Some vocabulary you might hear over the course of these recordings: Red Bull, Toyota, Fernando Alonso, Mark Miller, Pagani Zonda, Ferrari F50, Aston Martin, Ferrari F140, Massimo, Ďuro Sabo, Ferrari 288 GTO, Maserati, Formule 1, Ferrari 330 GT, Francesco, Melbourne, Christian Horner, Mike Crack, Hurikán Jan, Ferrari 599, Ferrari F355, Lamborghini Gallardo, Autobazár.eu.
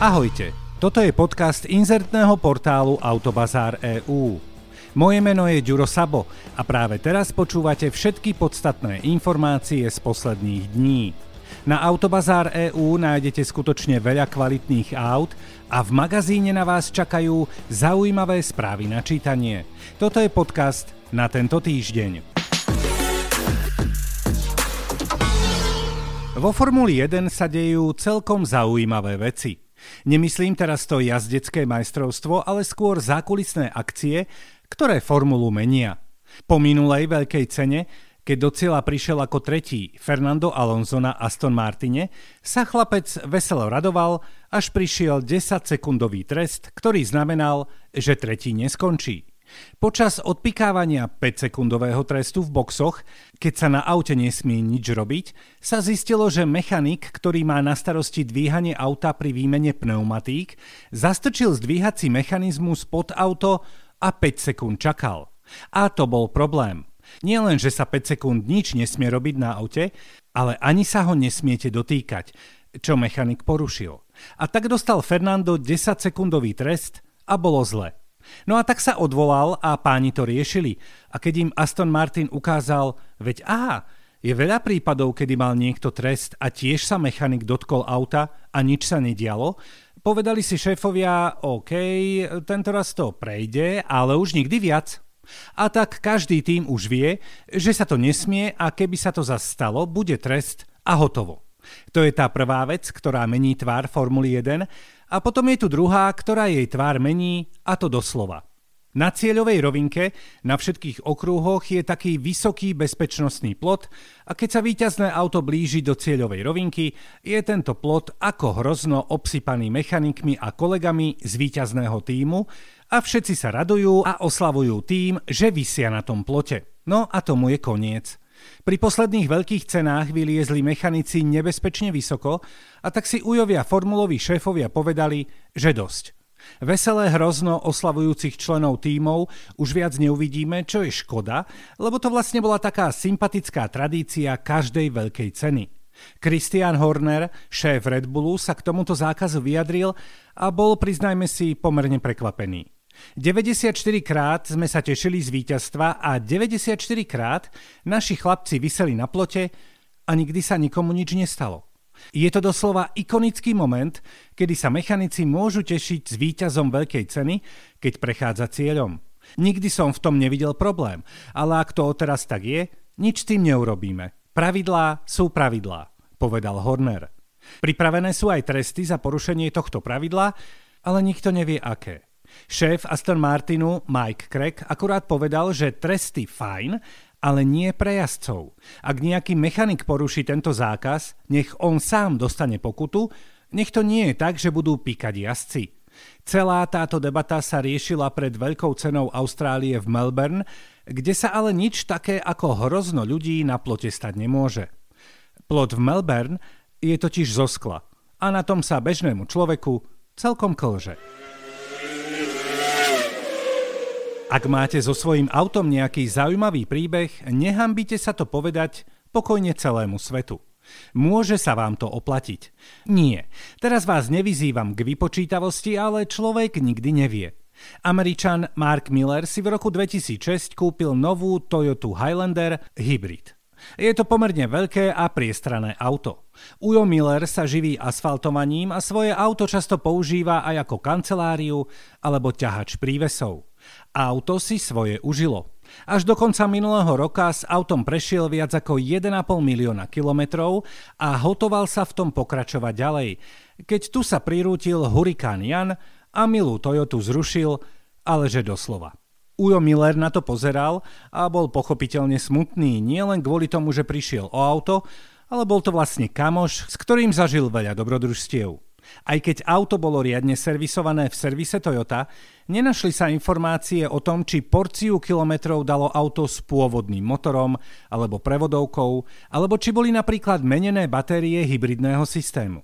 Ahojte, toto je podcast inzertného portálu Autobazár.eu. Moje meno je Ďuro Sabo a práve teraz počúvate všetky podstatné informácie z posledných dní. Na Autobazár.eu nájdete skutočne veľa kvalitných aut a v magazíne na vás čakajú zaujímavé správy na čítanie. Toto je podcast na tento týždeň. Vo Formuli 1 sa dejú celkom zaujímavé veci. Nemyslím teraz to jazdecké majstrovstvo, ale skôr zákulisné akcie, ktoré formulu menia. Po minulej veľkej cene, keď do cieľa prišiel ako tretí Fernando Alonso na Aston Martine, sa chlapec veselo radoval, až prišiel 10-sekundový trest, ktorý znamenal, že tretí neskončí. Počas odpikávania 5-sekundového trestu v boxoch, keď sa na aute nesmie nič robiť, sa zistilo, že mechanik, ktorý má na starosti dvíhanie auta pri výmene pneumatík, zastrčil zdvíhací mechanizmus pod auto a 5 sekúnd čakal. A to bol problém. Nielen, že sa 5 sekúnd nič nesmie robiť na aute, ale ani sa ho nesmiete dotýkať, čo mechanik porušil. A tak dostal Fernando 10-sekundový trest a bolo zle. No a tak sa odvolal a páni to riešili. A keď im Aston Martin ukázal, veď aha, je veľa prípadov, kedy mal niekto trest a tiež sa mechanik dotkol auta a nič sa nedialo, povedali si šéfovia, OK, tento raz to prejde, ale už nikdy viac. A tak každý tím už vie, že sa to nesmie a keby sa to zas stalo, bude trest a hotovo. To je tá prvá vec, ktorá mení tvár Formuly 1 a potom je tu druhá, ktorá jej tvár mení a to doslova. Na cieľovej rovinke na všetkých okruhoch je taký vysoký bezpečnostný plot a keď sa víťazné auto blíži do cieľovej rovinky, je tento plot ako hrozno obsypaný mechanikmi a kolegami z víťazného tímu a všetci sa radujú a oslavujú tým, že visia na tom plote. No a tomu je koniec. Pri posledných veľkých cenách vyliezli mechanici nebezpečne vysoko a tak si ujovia formuloví šéfovia povedali, že dosť. Veselé hrozno oslavujúcich členov tímov už viac neuvidíme, čo je škoda, lebo to vlastne bola taká sympatická tradícia každej veľkej ceny. Christian Horner, šéf Red Bullu, sa k tomuto zákazu vyjadril a bol, priznajme si, pomerne prekvapený. 94 krát sme sa tešili z víťazstva a 94 krát naši chlapci viseli na plote a nikdy sa nikomu nič nestalo. Je to doslova ikonický moment, kedy sa mechanici môžu tešiť s víťazom veľkej ceny, keď prechádza cieľom. Nikdy som v tom nevidel problém, ale ak to odteraz tak je, nič s tým neurobíme. Pravidlá sú pravidlá, povedal Horner. Pripravené sú aj tresty za porušenie tohto pravidla, ale nikto nevie aké. Šéf Aston Martinu Mike Crack akurát povedal, že tresty fajn, ale nie pre jazdcov. Ak nejaký mechanik poruší tento zákaz, nech on sám dostane pokutu, nech to nie je tak, že budú píkať jazdci. Celá táto debata sa riešila pred veľkou cenou Austrálie v Melbourne, kde sa ale nič také ako hrozno ľudí na plote stať nemôže. Plot v Melbourne je totiž zo skla a na tom sa bežnému človeku celkom klže. Ak máte so svojím autom nejaký zaujímavý príbeh, nehanbite sa to povedať pokojne celému svetu. Môže sa vám to oplatiť. Nie, teraz vás nevyzývam k vypočítavosti, ale človek nikdy nevie. Američan Mark Miller si v roku 2006 kúpil novú Toyota Highlander Hybrid. Je to pomerne veľké a priestrané auto. Ujo Miller sa živí asfaltovaním a svoje auto často používa aj ako kanceláriu alebo ťahač prívesov. Auto si svoje užilo. Až do konca minulého roka s autom prešiel viac ako 1,5 milióna kilometrov a hotoval sa v tom pokračovať ďalej, keď tu sa prirútil Hurikán Jan a milú Toyotu zrušil, ale že doslova. Ujo Miller na to pozeral a bol pochopiteľne smutný, nielen kvôli tomu, že prišiel o auto, ale bol to vlastne kamoš, s ktorým zažil veľa dobrodružstiev. Aj keď auto bolo riadne servisované v servise Toyota, nenašli sa informácie o tom, či porciu kilometrov dalo auto s pôvodným motorom alebo prevodovkou, alebo či boli napríklad menené batérie hybridného systému.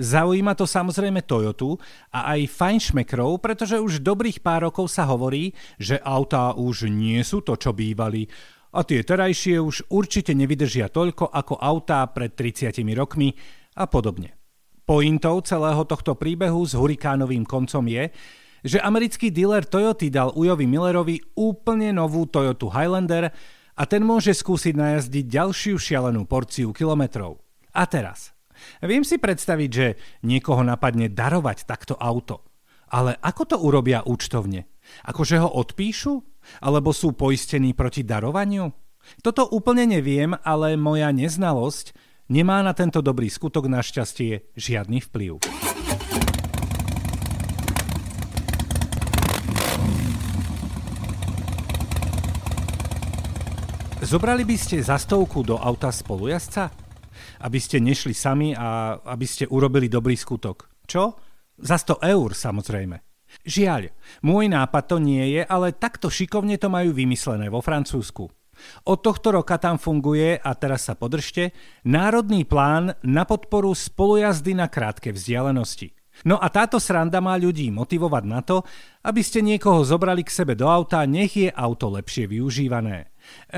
Zaujíma to samozrejme Toyotu a aj fajnšmekrov, pretože už dobrých pár rokov sa hovorí, že autá už nie sú to, čo bývali, a tie terajšie už určite nevydržia toľko ako autá pred 30 rokmi a podobne. pointou celého tohto príbehu s hurikánovým koncom je, že americký dealer Toyota dal Ujovi Millerovi úplne novú Toyota Highlander a ten môže skúsiť najazdiť ďalšiu šialenú porciu kilometrov. A teraz, viem si predstaviť, že niekoho napadne darovať takto auto. Ale ako to urobia účtovne? Akože ho odpíšu? Alebo sú poistení proti darovaniu? Toto úplne neviem, ale moja neznalosť nemá na tento dobrý skutok našťastie žiadny vplyv. Zobrali by ste za stovku do auta spolujazca? Aby ste nešli sami a aby ste urobili dobrý skutok. Čo? Za 100 eur samozrejme. Žiaľ, môj nápad to nie je, ale takto šikovne to majú vymyslené vo Francúzsku. Od tohto roka tam funguje, a teraz sa podržte, národný plán na podporu spolujazdy na krátke vzdialenosti. No a táto sranda má ľudí motivovať na to, aby ste niekoho zobrali k sebe do auta, nech je auto lepšie využívané.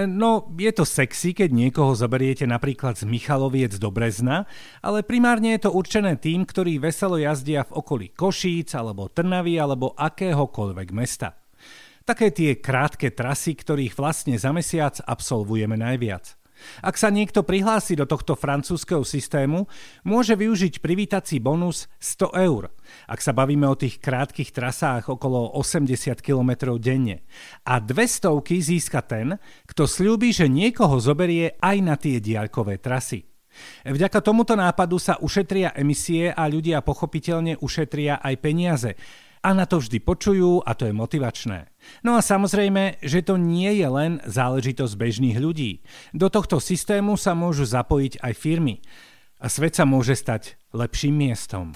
No, je to sexy, keď niekoho zoberiete napríklad z Michaloviec do Brezna, ale primárne je to určené tým, ktorí veselo jazdia v okolí Košíc alebo Trnavy alebo akéhokoľvek mesta. Také tie krátke trasy, ktorých vlastne za mesiac absolvujeme najviac. Ak sa niekto prihlási do tohto francúzskeho systému, môže využiť privítací bonus 100 eur, ak sa bavíme o tých krátkych trasách okolo 80 km denne. A 200 získa ten, kto sľúbi, že niekoho zoberie aj na tie diaľkové trasy. Vďaka tomuto nápadu sa ušetria emisie a ľudia pochopiteľne ušetria aj peniaze. A na to vždy počujú a to je motivačné. No a samozrejme, že to nie je len záležitosť bežných ľudí. Do tohto systému sa môžu zapojiť aj firmy. A svet sa môže stať lepším miestom.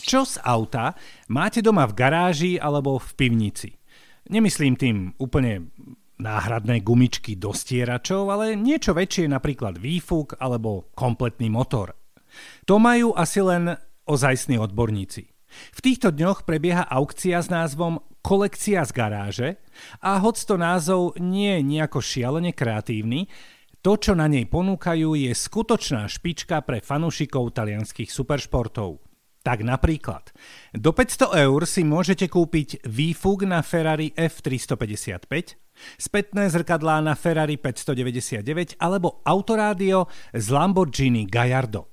Čo z auta máte doma v garáži alebo v pivnici? Nemyslím tým úplne náhradné gumičky do stieračov, ale niečo väčšie, napríklad výfuk alebo kompletný motor. To majú asi len ozajstní odborníci. V týchto dňoch prebieha aukcia s názvom Kolekcia z garáže a hoď to názov nie je nejako šialene kreatívny, to, čo na nej ponúkajú, je skutočná špička pre fanúšikov talianskych superšportov. Tak napríklad, do 500 eur si môžete kúpiť výfuk na Ferrari F355, spätné zrkadlá na Ferrari 599 alebo autorádio z Lamborghini Gallardo.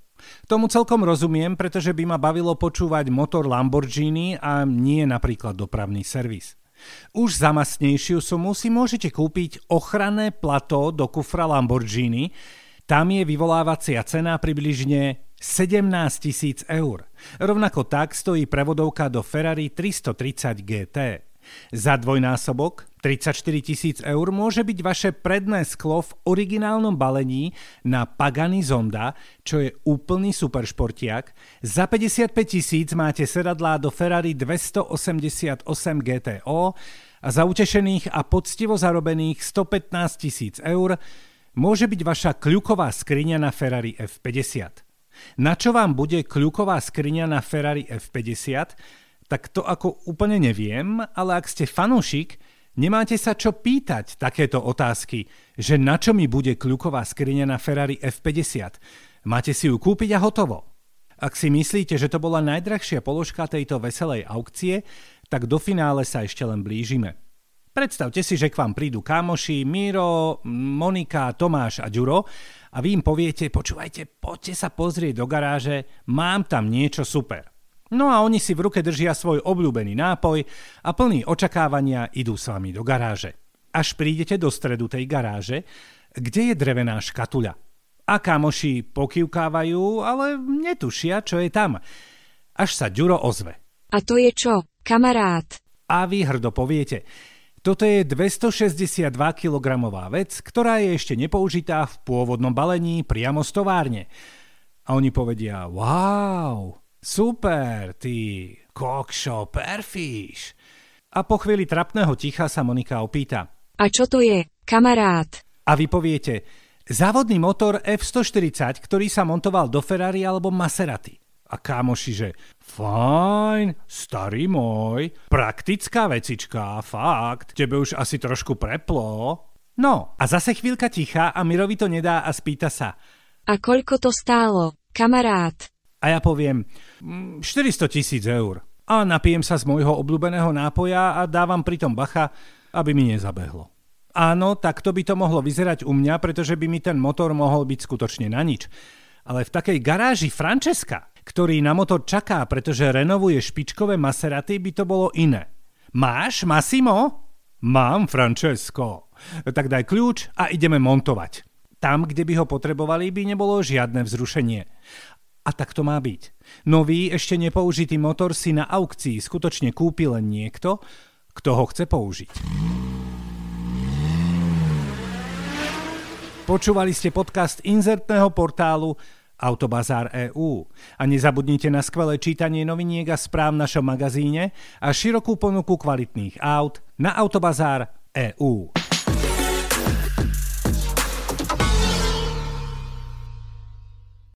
Tomu celkom rozumiem, pretože by ma bavilo počúvať motor Lamborghini a nie napríklad dopravný servis. Už za mastnejšiu sumu si môžete kúpiť ochranné plató do kufra Lamborghini, tam je vyvolávacia cena približne 17 000 eur. Rovnako tak stojí prevodovka do Ferrari 330 GT. Za dvojnásobok 34 000 eur môže byť vaše predné sklo v originálnom balení na Pagani Zonda, čo je úplný superšportiak. Za 55 000 máte sedadlá do Ferrari 288 GTO a za utešených a poctivo zarobených 115 000 eur môže byť vaša kľuková skriňa na Ferrari F50. Na čo vám bude kľuková skriňa na Ferrari F50, tak to ako úplne neviem, ale ak ste fanúšik, nemáte sa čo pýtať takéto otázky, že na čo mi bude kľuková skriňa na Ferrari F50. Máte si ju kúpiť a hotovo. Ak si myslíte, že to bola najdrahšia položka tejto veselej aukcie, tak do finále sa ešte len blížime. Predstavte si, že k vám prídu kámoši Miro, Monika, Tomáš a Ďuro a vy im poviete, počúvajte, poďte sa pozrieť do garáže, mám tam niečo super. No a oni si v ruke držia svoj obľúbený nápoj a plný očakávania idú s vami do garáže. Až prídete do stredu tej garáže, kde je drevená škatuľa. A kámoši pokývkávajú, ale netušia, čo je tam. Až sa Ďuro ozve. A to je čo, kamarát? A vy hrdo poviete, toto je 262 kg vec, ktorá je ešte nepoužitá v pôvodnom balení priamo z továrne. A oni povedia, wow, super, ty kokšo, perfíš. A po chvíli trapného ticha sa Monika opýta. A čo to je, kamarát? A vy poviete, závodný motor F140, ktorý sa montoval do Ferrari alebo Maserati. A kámoši, že fajn, starý môj, praktická vecička, fakt, tebe už asi trošku preplo. No, a zase chvíľka ticha a Mirovi to nedá a spýta sa. A koľko to stálo, kamarát? A ja poviem, 400 000 eur. A napijem sa z môjho obľúbeného nápoja a dávam pritom bacha, aby mi nezabehlo. Áno, takto by to mohlo vyzerať u mňa, pretože by mi ten motor mohol byť skutočne na nič. Ale v takej garáži Francesca, ktorý na motor čaká, pretože renovuje špičkové Maserati, by to bolo iné. Máš, Massimo? Mám, Francesco. Tak daj kľúč a ideme montovať. Tam, kde by ho potrebovali, by nebolo žiadne vzrušenie. A tak to má byť. Nový, ešte nepoužitý motor si na aukcii skutočne kúpi len niekto, kto ho chce použiť. Počúvali ste podcast inzertného portálu Autobazár.eu a nezabudnite na skvelé čítanie noviniek a správ v našom magazíne a širokú ponuku kvalitných áut na Autobazár.eu.